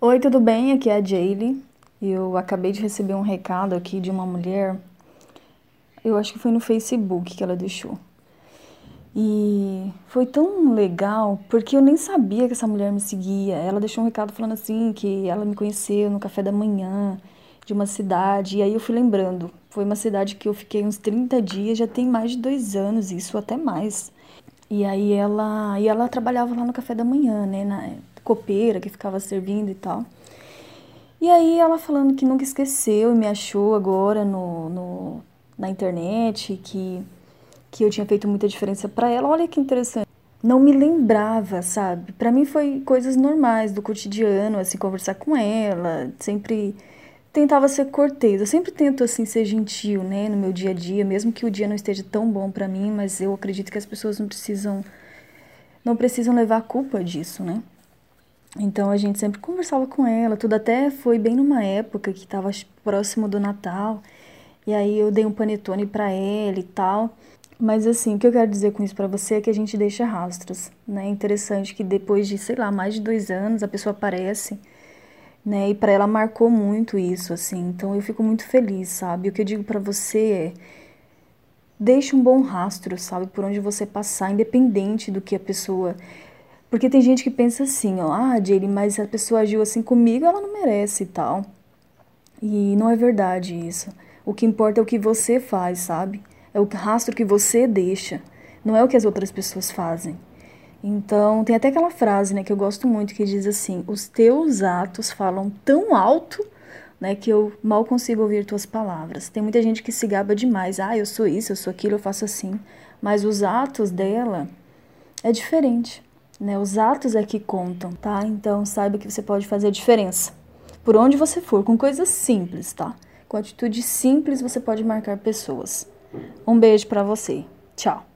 Oi, tudo bem? Aqui é a Dhieily. Eu acabei de receber um recado aqui de uma mulher, eu acho que foi no Facebook que ela deixou. E foi tão legal, porque eu nem sabia que essa mulher me seguia. Ela deixou um recado falando assim, que ela me conheceu no café da manhã de uma cidade. E aí eu fui lembrando, foi uma cidade que eu fiquei uns 30 dias, já tem mais de 2 anos, isso até mais. E aí ela trabalhava lá no café da manhã, né, na copeira que ficava servindo e tal. E aí ela falando que nunca esqueceu e me achou agora na internet, que eu tinha feito muita diferença pra ela. Olha que interessante. Não me lembrava, sabe? Pra mim foi coisas normais do cotidiano, assim, conversar com ela, sempre tentava ser cortês. Eu sempre tento, assim, ser gentil, né, no meu dia a dia, mesmo que o dia não esteja tão bom pra mim, mas eu acredito que as pessoas não precisam levar a culpa disso, né? Então, a gente sempre conversava com ela, tudo até foi bem numa época que estava próximo do Natal, e aí eu dei um panetone pra ela e tal. Mas, assim, o que eu quero dizer com isso pra você é que a gente deixa rastros, né? É interessante que depois de, sei lá, mais de 2 anos, a pessoa aparece, né? E pra ela marcou muito isso, assim. Então, eu fico muito feliz, sabe? O que eu digo pra você é, deixa um bom rastro, sabe? Por onde você passar, independente do que a pessoa... Porque tem gente que pensa assim, ó, ah, Dhieily, mas a pessoa agiu assim comigo, ela não merece e tal. E não é verdade isso. O que importa é o que você faz, sabe? É o rastro que você deixa, não é o que as outras pessoas fazem. Então, tem até aquela frase, né, que eu gosto muito, que diz assim, os teus atos falam tão alto, né, que eu mal consigo ouvir tuas palavras. Tem muita gente que se gaba demais, ah, eu sou isso, eu sou aquilo, eu faço assim. Mas os atos dela é diferente. Né, os atos é que contam, tá? Então saiba que você pode fazer a diferença. Por onde você for, com coisas simples, tá? Com atitude simples você pode marcar pessoas. Um beijo pra você. Tchau.